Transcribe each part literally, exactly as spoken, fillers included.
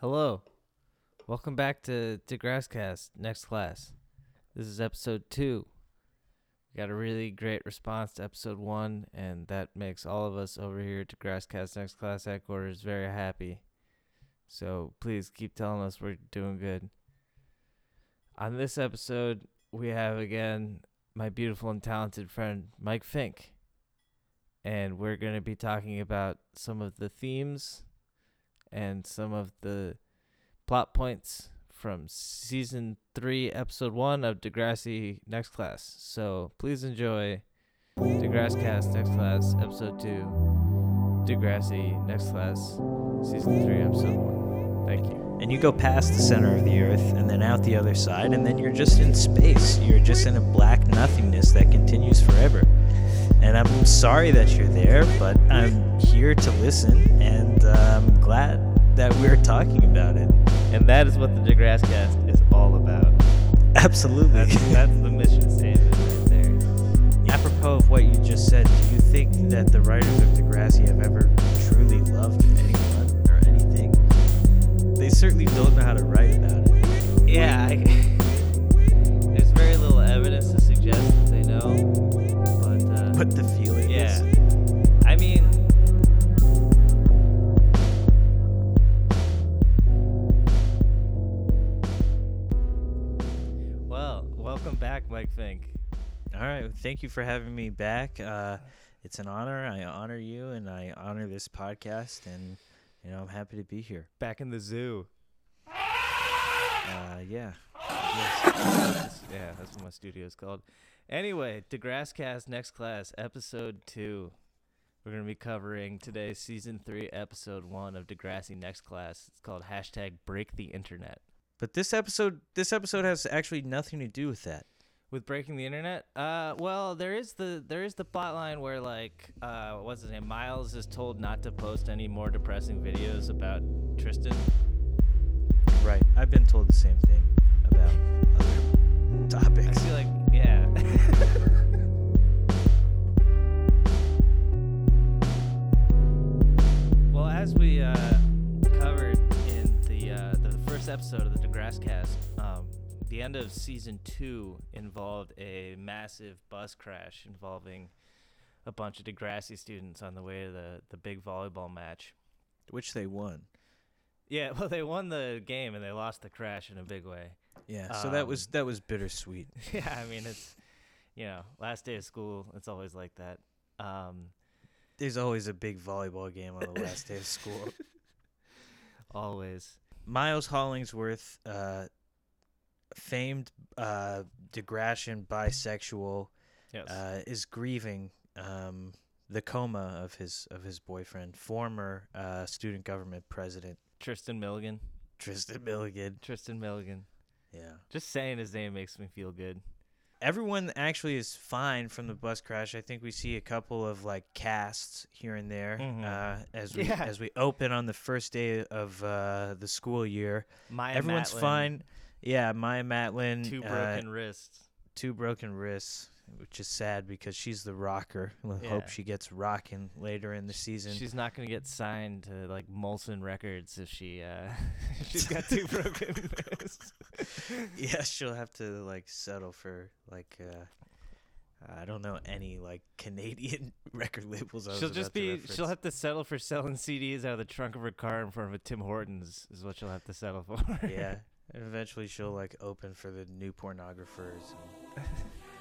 Hello, welcome back to Degrasscast Next Class. This is episode two. We got a really great response to episode one, and that makes all of us over here at Degrasscast Next Class headquarters very happy. So please keep telling us we're doing good. On this episode, we have again my beautiful and talented friend Mike Fink, and we're going to be talking about some of the themes and some of the plot points from season three, episode one of Degrassi Next Class. So please enjoy Degrasscast Next Class, episode two, Degrassi Next Class, season three, episode one. Thank you. And you go past the center of the earth and then out the other side, and then you're just in space. You're just in a black nothingness that continues forever. And I'm sorry that you're there, but I'm here to listen, and uh, I'm glad that we're talking about it. And that is what the Degrasscast is all about. Absolutely. That's, that's the mission statement right there. Apropos of what you just said, do you think that the writers of Degrassi have ever truly loved anyone or anything? They certainly don't know how to write about it. Yeah, I, there's very little evidence to suggest that they know. But the feeling yeah. is. I mean. Well, welcome back, Mike Fink. All right. Thank you for having me back. Uh, it's an honor. I honor you and I honor this podcast. And, you know, I'm happy to be here. Back in the zoo. Uh, yeah. Yes. Yeah, that's what my studio is called. Anyway, Degrasscast Next Class, episode two. We're going to be covering today's season three, episode one of Degrassi Next Class. It's called hashtag Break the Internet. But this episode, this episode has actually nothing to do with that. With breaking the internet? Uh, well, there is the there is the plot line where, like, uh, what's his name? Miles is told not to post any more depressing videos about Tristan. Right. I've been told the same thing about other topics. I feel like. Yeah. Well, as we uh, covered in the uh, the first episode of the Degrasscast, um, the end of season two involved a massive bus crash involving a bunch of Degrassi students on the way to the, the big volleyball match, which they won. Yeah, well, they won the game and they lost the crash in a big way. Yeah, so um, that was that was bittersweet. Yeah, I mean, it's, you know, last day of school, it's always like that. Um, There's always a big volleyball game on the last day of school. Always. Miles Hollingsworth, uh, famed uh, Degrassian bisexual, yes. uh, is grieving um, the coma of his of his boyfriend, former uh, student government president. Tristan Milligan. Tristan Milligan. Tristan Milligan. Yeah. Just saying his name makes me feel good. Everyone actually is fine from the bus crash. I think we see a couple of like casts here and there mm-hmm. uh, as we yeah. as we open on the first day of uh, the school year. Maya Everyone's Matlin. fine. Yeah, Maya Matlin. Two broken uh, wrists. Two broken wrists, which is sad because she's the rocker. We'll yeah. hope she gets rocking later in the season. She's not going to get signed to like Molson Records if she uh, if she's got two broken wrists. Yeah, she'll have to like settle for like uh, I don't know any like Canadian record labels. I she'll just be she'll have to settle for selling C Ds out of the trunk of her car in front of a Tim Hortons is what she'll have to settle for. Yeah. And eventually she'll, like, open for the New Pornographers. And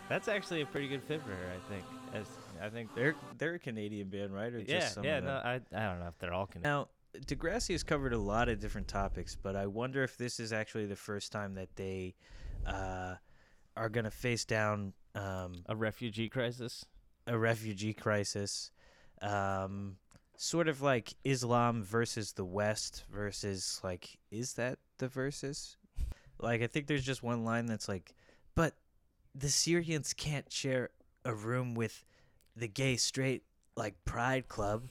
that's actually a pretty good fit for her, I think. As, I think they're they're a Canadian band, right? Or just yeah, some yeah. No, I, I don't know if they're all Canadian. Now, Degrassi has covered a lot of different topics, but I wonder if this is actually the first time that they uh, are going to face down... Um, a refugee crisis? A refugee crisis. Um, sort of like Islam versus the West versus, like, is that... the verses like I think there's just one line that's like, but the Syrians can't share a room with the gay straight like pride club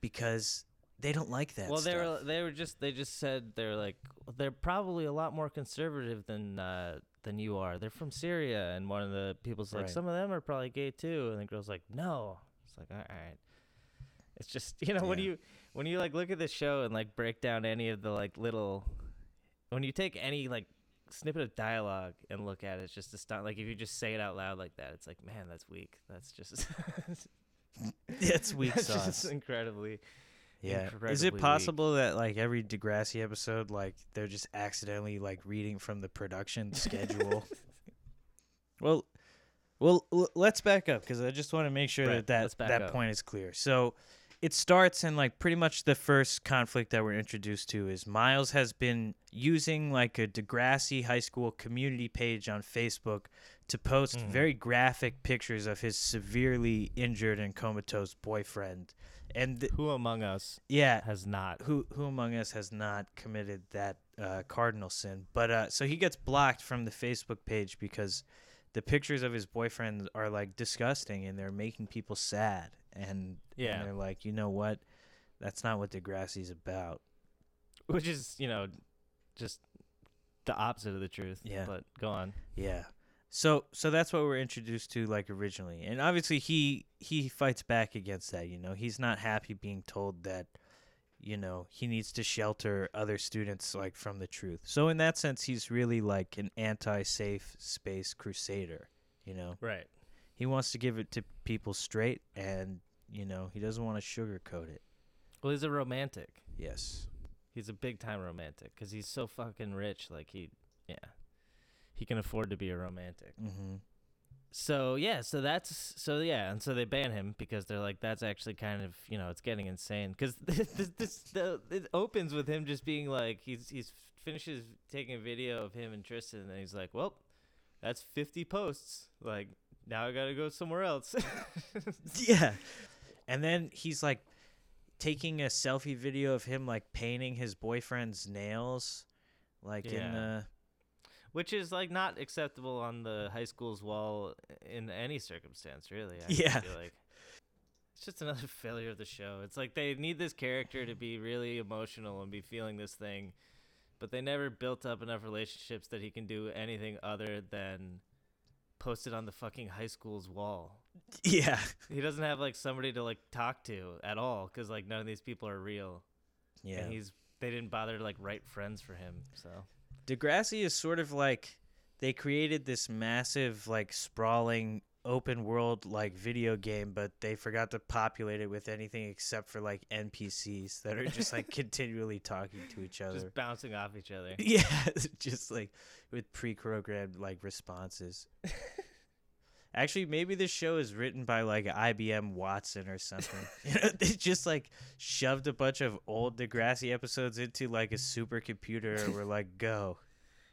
because they don't like that well stuff. they were they were just they just said they're like they're probably a lot more conservative than uh than you are, they're from Syria, and one of the people's like right. some of them are probably gay too, and the girl's like no, it's like all right. It's just, you know, yeah. when you when you like look at this show and like break down any of the like little, when you take any like snippet of dialogue and look at it, it's just astounding. Like if you just say it out loud like that, it's like, man, that's weak. That's just that's weak that's sauce. Just incredibly. Yeah. Incredibly Is it possible weak. that like every Degrassi episode, like they're just accidentally like reading from the production schedule? Well, well, l- let's back up because I just want to make sure right, that that, that point is clear. So it starts and like pretty much the first conflict that we're introduced to is Miles has been using like a Degrassi High School community page on Facebook to post mm. very graphic pictures of his severely injured and comatose boyfriend. And th- who among us yeah, has not? Who who among us has not committed that uh, cardinal sin? But uh, so he gets blocked from the Facebook page because the pictures of his boyfriend are like disgusting and they're making people sad. And, yeah. and they're like, you know what? That's not what Degrassi's about. Which is, you know, just the opposite of the truth. Yeah. But go on. Yeah. So so that's what we're introduced to, like, originally. And obviously he he fights back against that, you know. He's not happy being told that, you know, he needs to shelter other students, like, from the truth. So in that sense, he's really, like, an anti-safe space crusader, you know. Right. He wants to give it to people straight, and, you know, he doesn't want to sugarcoat it. Well, he's a romantic. Yes. He's a big-time romantic because he's so fucking rich. Like, he, yeah, he can afford to be a romantic. Mm-hmm. So, yeah, so that's, so, yeah, and so they ban him because they're like, that's actually kind of, you know, it's getting insane. Because this, this, this, the, it opens with him just being like, he's he's finishes taking a video of him and Tristan, and he's like, well, that's fifty posts, like. Now I gotta go somewhere else. Yeah. And then he's like taking a selfie video of him like painting his boyfriend's nails. Like yeah. in the Which is like not acceptable on the high school's wall in any circumstance, really. I yeah. feel like it's just another failure of the show. It's like they need this character to be really emotional and be feeling this thing, but they never built up enough relationships that he can do anything other than posted on the fucking high school's wall. Yeah. He doesn't have like somebody to like talk to at all because like none of these people are real. Yeah. And he's they didn't bother to like write friends for him. So Degrassi is sort of like they created this massive like sprawling open world like video game, but they forgot to populate it with anything except for like N P Cs that are just like continually talking to each other, just bouncing off each other. Yeah, just like with pre-programmed like responses. Actually, maybe this show is written by like I B M Watson or something. You know, they just like shoved a bunch of old Degrassi episodes into like a supercomputer and were like, go.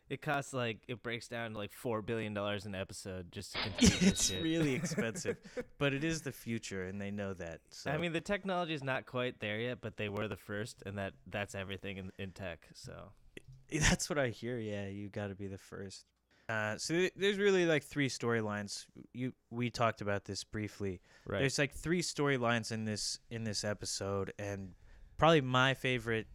It costs like it breaks down to like four billion dollars an episode just to complete this it's shit. Really expensive, but it is the future, and they know that. So. I mean, the technology is not quite there yet, but they were the first, and that that's everything in, in tech. So that's what I hear. Yeah, you got to be the first. Uh, so th- there's really like three storylines. You we talked about this briefly. Right. There's like three storylines in this in this episode, and probably my favorite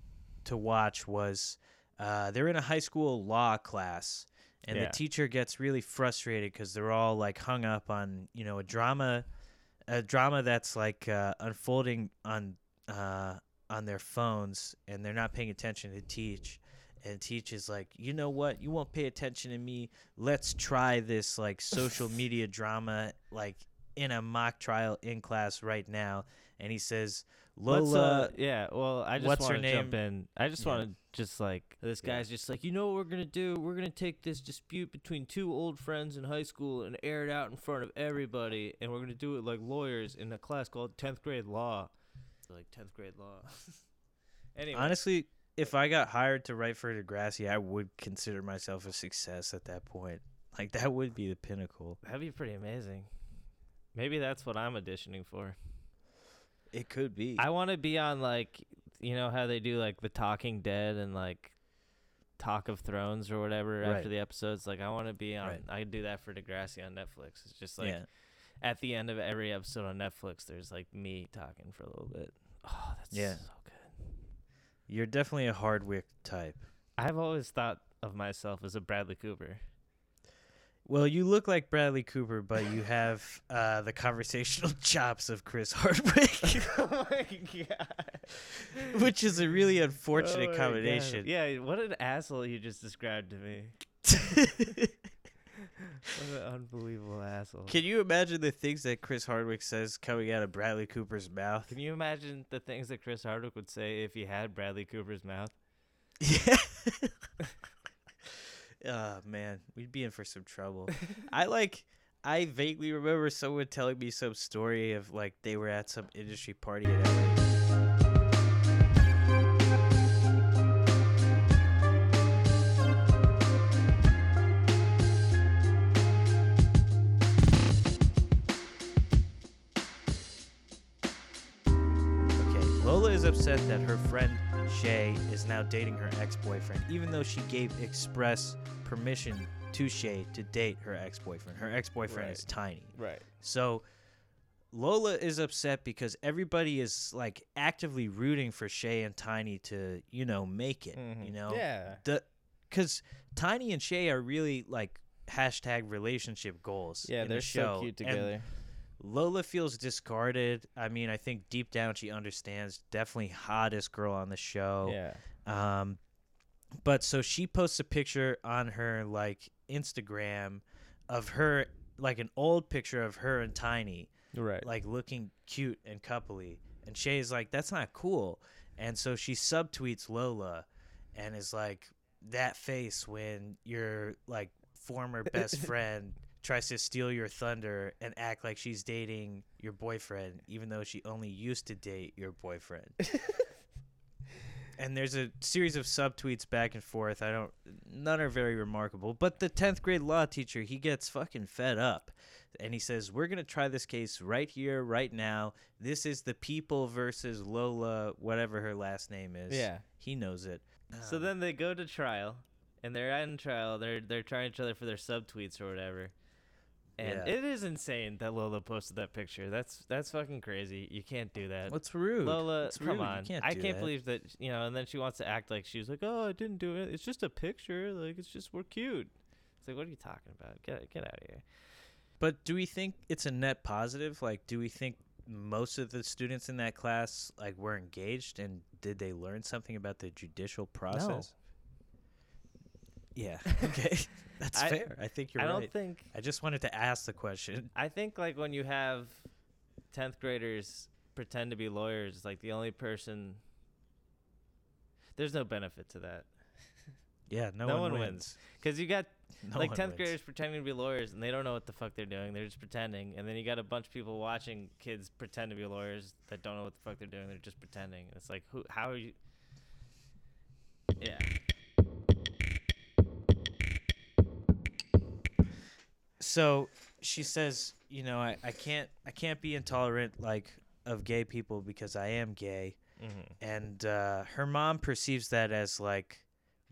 to watch was. Uh, they're in a high school law class, and yeah. the teacher gets really frustrated because they're all like hung up on, you know, a drama, a drama that's like uh, unfolding on uh, on their phones, and they're not paying attention to teach. And teach is like, you know what? You won't pay attention to me. Let's try this like social media drama, like in a mock trial in class right now. And he says, Lola. Uh, yeah, well, I just want to jump in. I just yeah. want to just like, this guy's yeah. just like, you know what we're going to do? We're going to take this dispute between two old friends in high school and air it out in front of everybody. And we're going to do it like lawyers in a class called tenth grade law. Like tenth grade law. Anyway. Honestly, if I got hired to write for Degrassi, I would consider myself a success at that point. Like, that would be the pinnacle. That'd be pretty amazing. Maybe that's what I'm auditioning for. It could be. I want to be on, like, you know how they do, like, The Talking Dead and, like, Talk of Thrones or whatever right. after the episodes? Like, I want to be on, right. I do that for Degrassi on Netflix. It's just, like, yeah. at the end of every episode on Netflix, there's, like, me talking for a little bit. Oh, that's yeah. so good. You're definitely a Hardwick type. I've always thought of myself as a Bradley Cooper. well, you look like Bradley Cooper, but you have uh, the conversational chops of Chris Hardwick. Oh, my God. Which is a really unfortunate oh combination. God. Yeah, what an asshole you just described to me. What an unbelievable asshole. Can you imagine the things that Chris Hardwick says coming out of Bradley Cooper's mouth? Can you imagine the things that Chris Hardwick would say if he had Bradley Cooper's mouth? Yeah. Oh, man, we'd be in for some trouble. I like, I vaguely remember someone telling me some story of like they were at some industry party and everything. Okay, Lola is upset that her friend Shay is now dating her ex-boyfriend, even though she gave express permission to Shay to date her ex-boyfriend. Her ex-boyfriend right. is Tiny. Right. So Lola is upset because everybody is like actively rooting for Shay and Tiny to, you know, make it. Mm-hmm. You know, yeah. The because Tiny and Shay are really like hashtag relationship goals. Yeah, in they're the show. So cute together. And Lola feels discarded. I mean, I think deep down she understands. Definitely hottest girl on the show. Yeah. Um, but so she posts a picture on her like Instagram of her, like an old picture of her and Tiny, right? Like looking cute and coupley. And Shay's like, "That's not cool." And so she subtweets Lola, and is like, "That face when your like former best friend." Tries to steal your thunder and act like she's dating your boyfriend, even though she only used to date your boyfriend. And there's a series of subtweets back and forth. I don't, none are very remarkable, but the tenth grade law teacher, he gets fucking fed up and he says, we're going to try this case right here, right now. This is the people versus Lola, whatever her last name is. Yeah. He knows it. So um, then they go to trial and they're on trial. They're, they're trying each other for their subtweets or whatever. And yeah. It is insane that Lola posted that picture. That's that's fucking crazy. You can't do that. What's rude? Lola, What's come rude? on. Can't I can't that. believe that, you know, and then she wants to act like she's like, oh, I didn't do it. It's just a picture. Like, it's just, we're cute. It's like, what are you talking about? Get, get out of here. But do we think it's a net positive? Like, do we think most of the students in that class, like, were engaged? And did they learn something about the judicial process? No. Yeah. Okay. That's I, fair. I think you're I right. I don't think... I just wanted to ask the question. I think, like, when you have tenth graders pretend to be lawyers, like, the only person... There's no benefit to that. Yeah, no, no one, one wins. Because you got, no like, tenth wins. graders pretending to be lawyers, and they don't know what the fuck they're doing. They're just pretending. And then you got a bunch of people watching kids pretend to be lawyers that don't know what the fuck they're doing. They're just pretending. It's like, who? How are you... Yeah. So she says, you know, I, I can't I can't be intolerant like of gay people because I am gay. Mm-hmm. And uh, her mom perceives that as like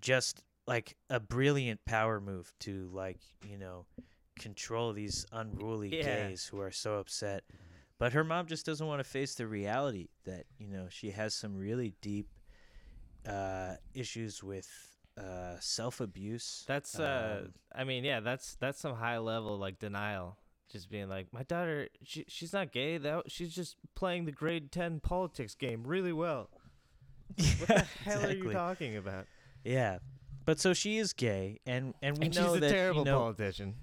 just like a brilliant power move to like, you know, control these unruly yeah. gays who are so upset. But her mom just doesn't want to face the reality that, you know, she has some really deep uh, issues with Uh, self-abuse. That's uh, um, I mean, yeah, that's that's some high level like denial. Just being like, my daughter, she she's not gay. That she's just playing the grade ten politics game really well. Yeah, what the hell exactly. are you talking about? Yeah, but so she is gay, and and we and know she's a that, terrible you know, politician.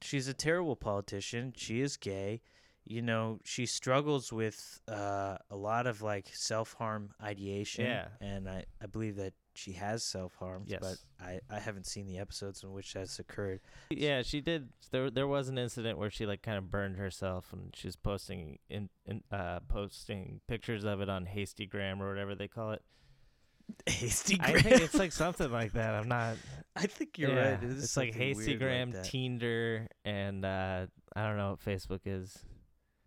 She's a terrible politician. She is gay. You know, she struggles with uh, a lot of like self-harm ideation. Yeah, and I I believe that. She has self-harmed, yes. but I, I haven't seen the episodes in which that's occurred. Yeah, she did. There there was an incident where she like kind of burned herself, and she was posting in, in uh posting pictures of it on Hastygram or whatever they call it. Hastygram. I think it's like something like that. I'm not. I think you're yeah, right. It it's like Hastygram, like Tinder, and uh, I don't know what Facebook is.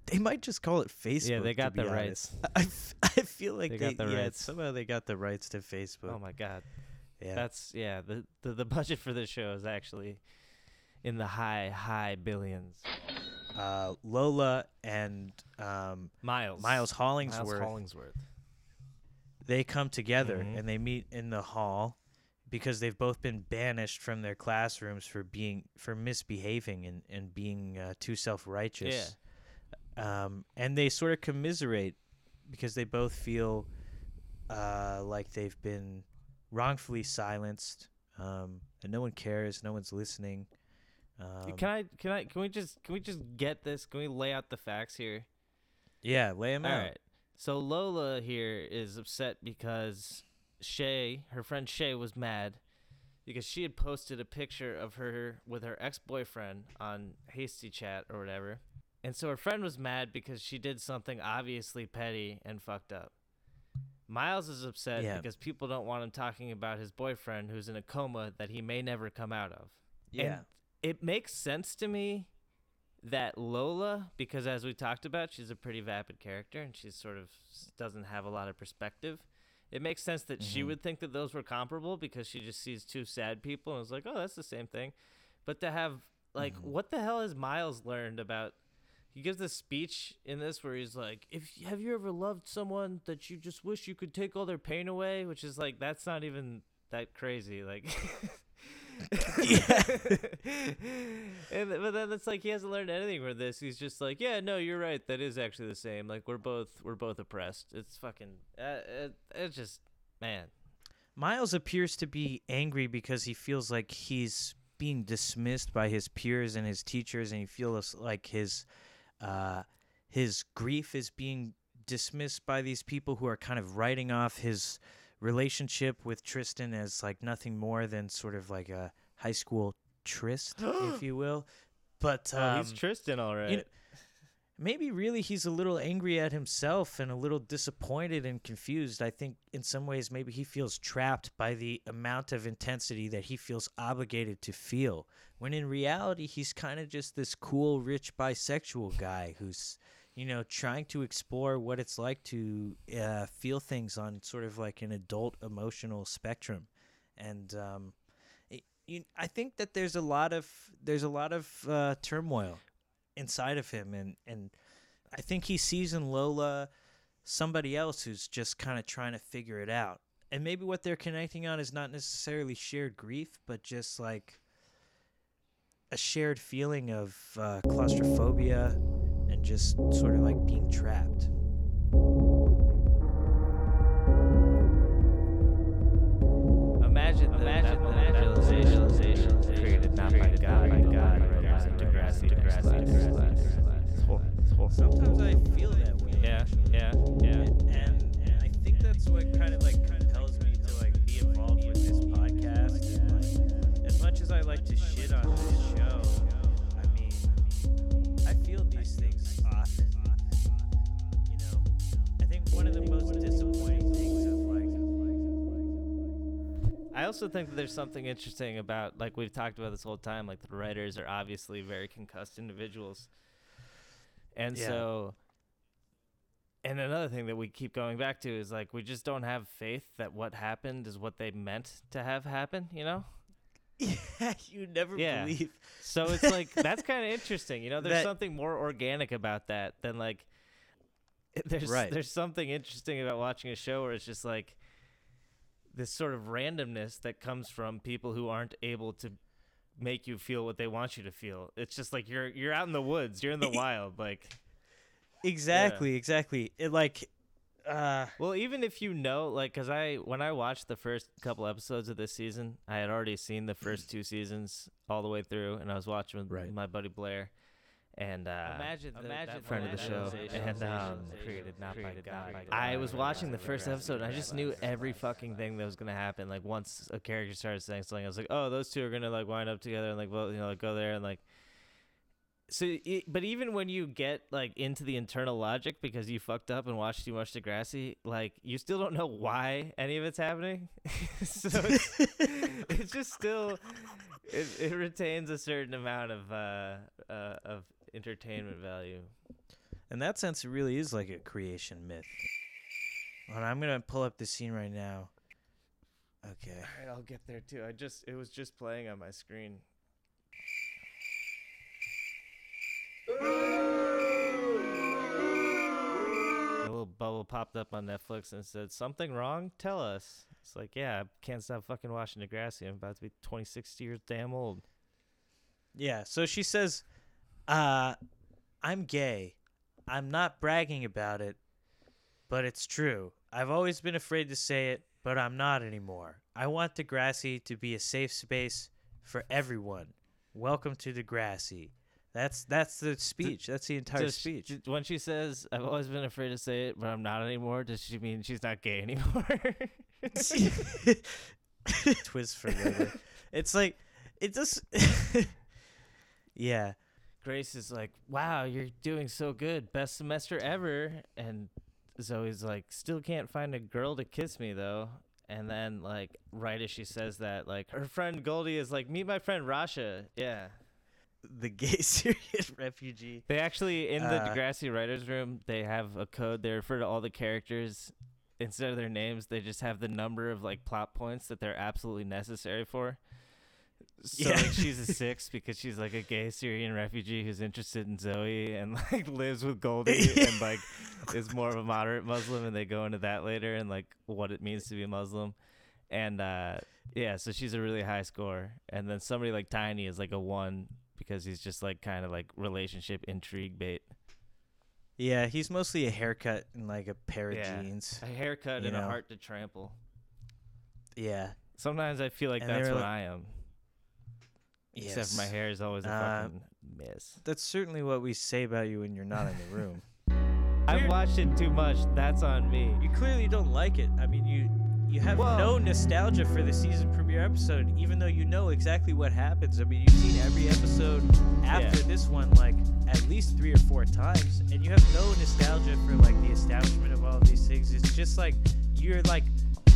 They might just call it Facebook. Yeah, they got the honest. rights. I, f- I feel like they, they got the yeah, rights. Somehow they got the rights to Facebook. Oh my God, yeah, that's yeah. The, the the budget for this show is actually in the high high billions. Uh, Lola and um, Miles Miles Hollingsworth. Miles Hollingsworth. They come together mm-hmm. and they meet in the hall because they've both been banished from their classrooms for being for misbehaving and and being uh, too self-righteous. Yeah. Um, and they sort of commiserate because they both feel uh, like they've been wrongfully silenced, um, and no one cares, no one's listening. Um, can I? Can I? Can we just? Can we just get this? Can we lay out the facts here? Yeah, lay them out. All right. So Lola here is upset because Shay, her friend Shay, was mad because she had posted a picture of her with her ex-boyfriend on Hasty Chat or whatever. And so her friend was mad because she did something obviously petty and fucked up. Miles is upset yeah. because people don't want him talking about his boyfriend who's in a coma that he may never come out of. Yeah. And it makes sense to me that Lola, because as we talked about, she's a pretty vapid character and she sort of doesn't have a lot of perspective. It makes sense that mm-hmm. she would think that those were comparable because she just sees two sad people and is like, oh, that's the same thing. But to have, like, mm-hmm. what the hell has Miles learned about? He gives this speech in this where he's like, "If have you ever loved someone that you just wish you could take all their pain away?" Which is like, that's not even that crazy. Like, yeah. and, but then it's like he hasn't learned anything from this. He's just like, yeah, no, you're right. That is actually the same. Like we're both we're both oppressed. It's fucking. Uh, it, it's just man. Miles appears to be angry because he feels like he's being dismissed by his peers and his teachers, and he feels like his uh, his grief is being dismissed by these people who are kind of writing off his relationship with Tristan as like nothing more than sort of like a high school tryst, if you will. But um, oh, he's Tristan, all right. You know, maybe really he's a little angry at himself and a little disappointed and confused. I think in some ways maybe he feels trapped by the amount of intensity that he feels obligated to feel, when in reality he's kind of just this cool, rich bisexual guy who's, you know, trying to explore what it's like to uh, feel things on sort of like an adult emotional spectrum. And um, it, you, I think that there's a lot of there's a lot of uh, turmoil inside of him. And, and I think he sees in Lola somebody else who's just kind of trying to figure it out. And maybe what they're connecting on is not necessarily shared grief, but just like a shared feeling of uh, claustrophobia, just sort of like being trapped. Imagine the, imagine that, that realization, realization created not by God, by God, Degrassi, Degrassi, Degrassi. Sometimes I feel that way. Yeah, yeah, yeah. And, and, and I think that's what kind of like compels me to like be involved with this podcast. And like, as much as I like to shit on this show, I feel these things often, you know. I think one of the most disappointing things of like. I also think that there's something interesting about, like we've talked about this whole time, like the writers are obviously very concussed individuals. And yeah. so, and another thing that we keep going back to is like, we just don't have faith that what happened is what they meant to have happen, you know? Yeah, you never yeah. believe. So it's like, that's kind of interesting. You know, there's that, something more organic about that than like, there's right. there's something interesting about watching a show where it's just like this sort of randomness that comes from people who aren't able to make you feel what they want you to feel. It's just like, you're, you're out in the woods, you're in the wild. Like exactly, yeah. exactly. It like, Uh, well, even if you know, like, because I when I watched the first couple episodes of this season, I had already seen the first two seasons all the way through, and I was watching with right. my buddy Blair, and uh, imagine, the, imagine friend of the show, and um, created not by God. I was watching the first episode, and I just knew every fucking thing that was gonna happen. Like once a character started saying something, I was like, oh, those two are gonna like wind up together, and like, well, you know, like, go there, and like. So, it, but even when you get like into the internal logic because you fucked up and watched too much Degrassi, like you still don't know why any of it's happening. So it's, it's just still, it, it retains a certain amount of uh, uh, of entertainment value. In that sense, it really is like a creation myth. And I'm gonna pull up the scene right now. Okay. All right, I'll get there too. I just it was just playing on my screen. A little bubble popped up on Netflix and said, "Something wrong? Tell us." It's like, yeah, I can't stop fucking watching Degrassi. I'm about to be twenty-six years damn old. Yeah, so she says, uh, I'm gay. I'm not bragging about it, but it's true. I've always been afraid to say it, but I'm not anymore. I want Degrassi to be a safe space for everyone. Welcome to Degrassi. That's that's the speech. That's the entire does, speech. When she says, I've always been afraid to say it, but I'm not anymore, does she mean she's not gay anymore? Twist for later. It's like, it just... Yeah. Grace is like, wow, you're doing so good. Best semester ever. And Zoe's like, still can't find a girl to kiss me, though. And then, like, right as she says that, like, her friend Goldie is like, meet my friend Rasha. Yeah. The gay serious refugee. They actually, in the uh, Degrassi writers room, they have a code. They refer to all the characters instead of their names. They just have the number of like plot points that they're absolutely necessary for. So yeah. Like, she's a six because she's like a gay Syrian refugee who's interested in Zoe and like lives with Goldie and like is more of a moderate Muslim, and they go into that later and like what it means to be a Muslim. And uh yeah, so she's a really high score. And then somebody like Tiny is like a one, because he's just like kind of like relationship intrigue bait. Yeah, he's mostly a haircut and like a pair of yeah, jeans. A haircut and know? a heart to trample. Yeah. Sometimes I feel like and that's what like, I am. Yes. Except my hair is always a uh, fucking mess. That's certainly what we say about you when you're not in the room. I've watched it too much. That's on me. You clearly don't like it. I mean, you... You have Whoa. no nostalgia for the season premiere episode, even though you know exactly what happens. I mean, you've seen every episode after yeah. this one, like, at least three or four times, and you have no nostalgia for, like, the establishment of all of these things. It's just, like, you're, like,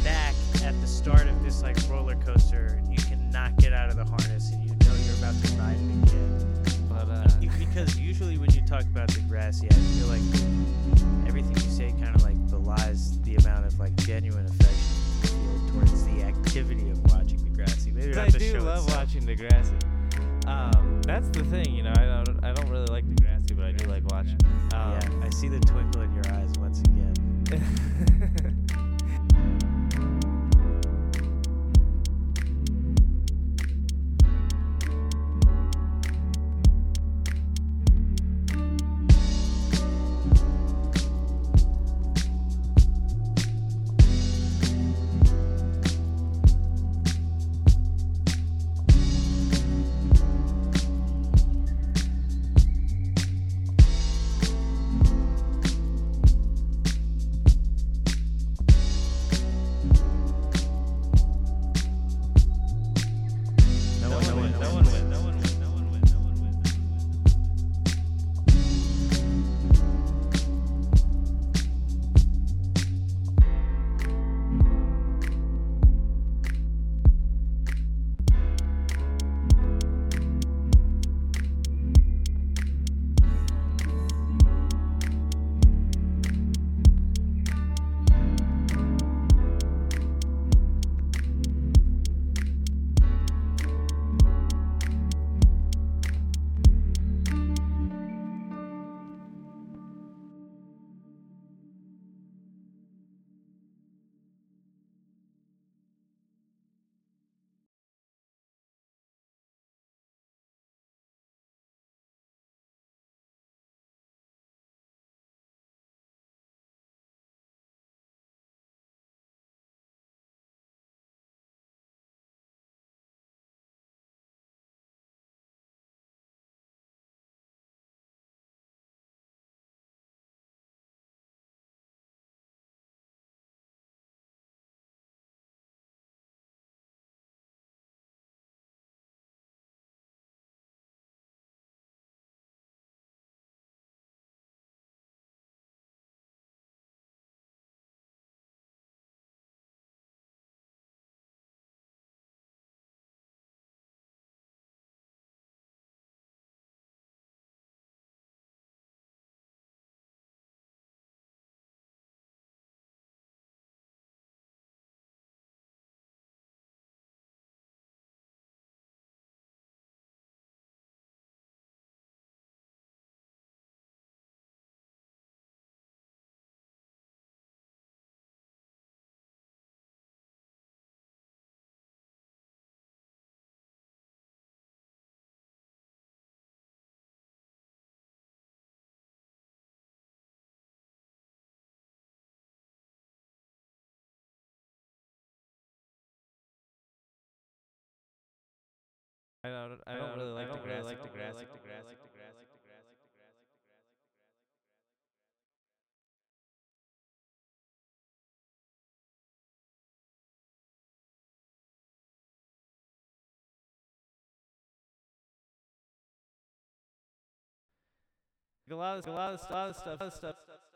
back at the start of this, like, roller coaster, and you cannot get out of the harness, and you know you're about to ride it again. But, uh... Because usually when you talk about Degrassi, I feel like everything you say kind of, like, belies the amount of, like, genuine affection towards the activity of watching Degrassi. Maybe not I the do show love itself. watching Degrassi. Um, that's the thing, you know. I don't, I don't really like Degrassi, but I do like watching. Um, yeah, I see the twinkle in your eyes once again. I don't. I don't really like Degrassi. Degrassi. Degrassi. Degrassi. Degrassi. A lot of, a lot of, a lot of stuff, a lot of stuff.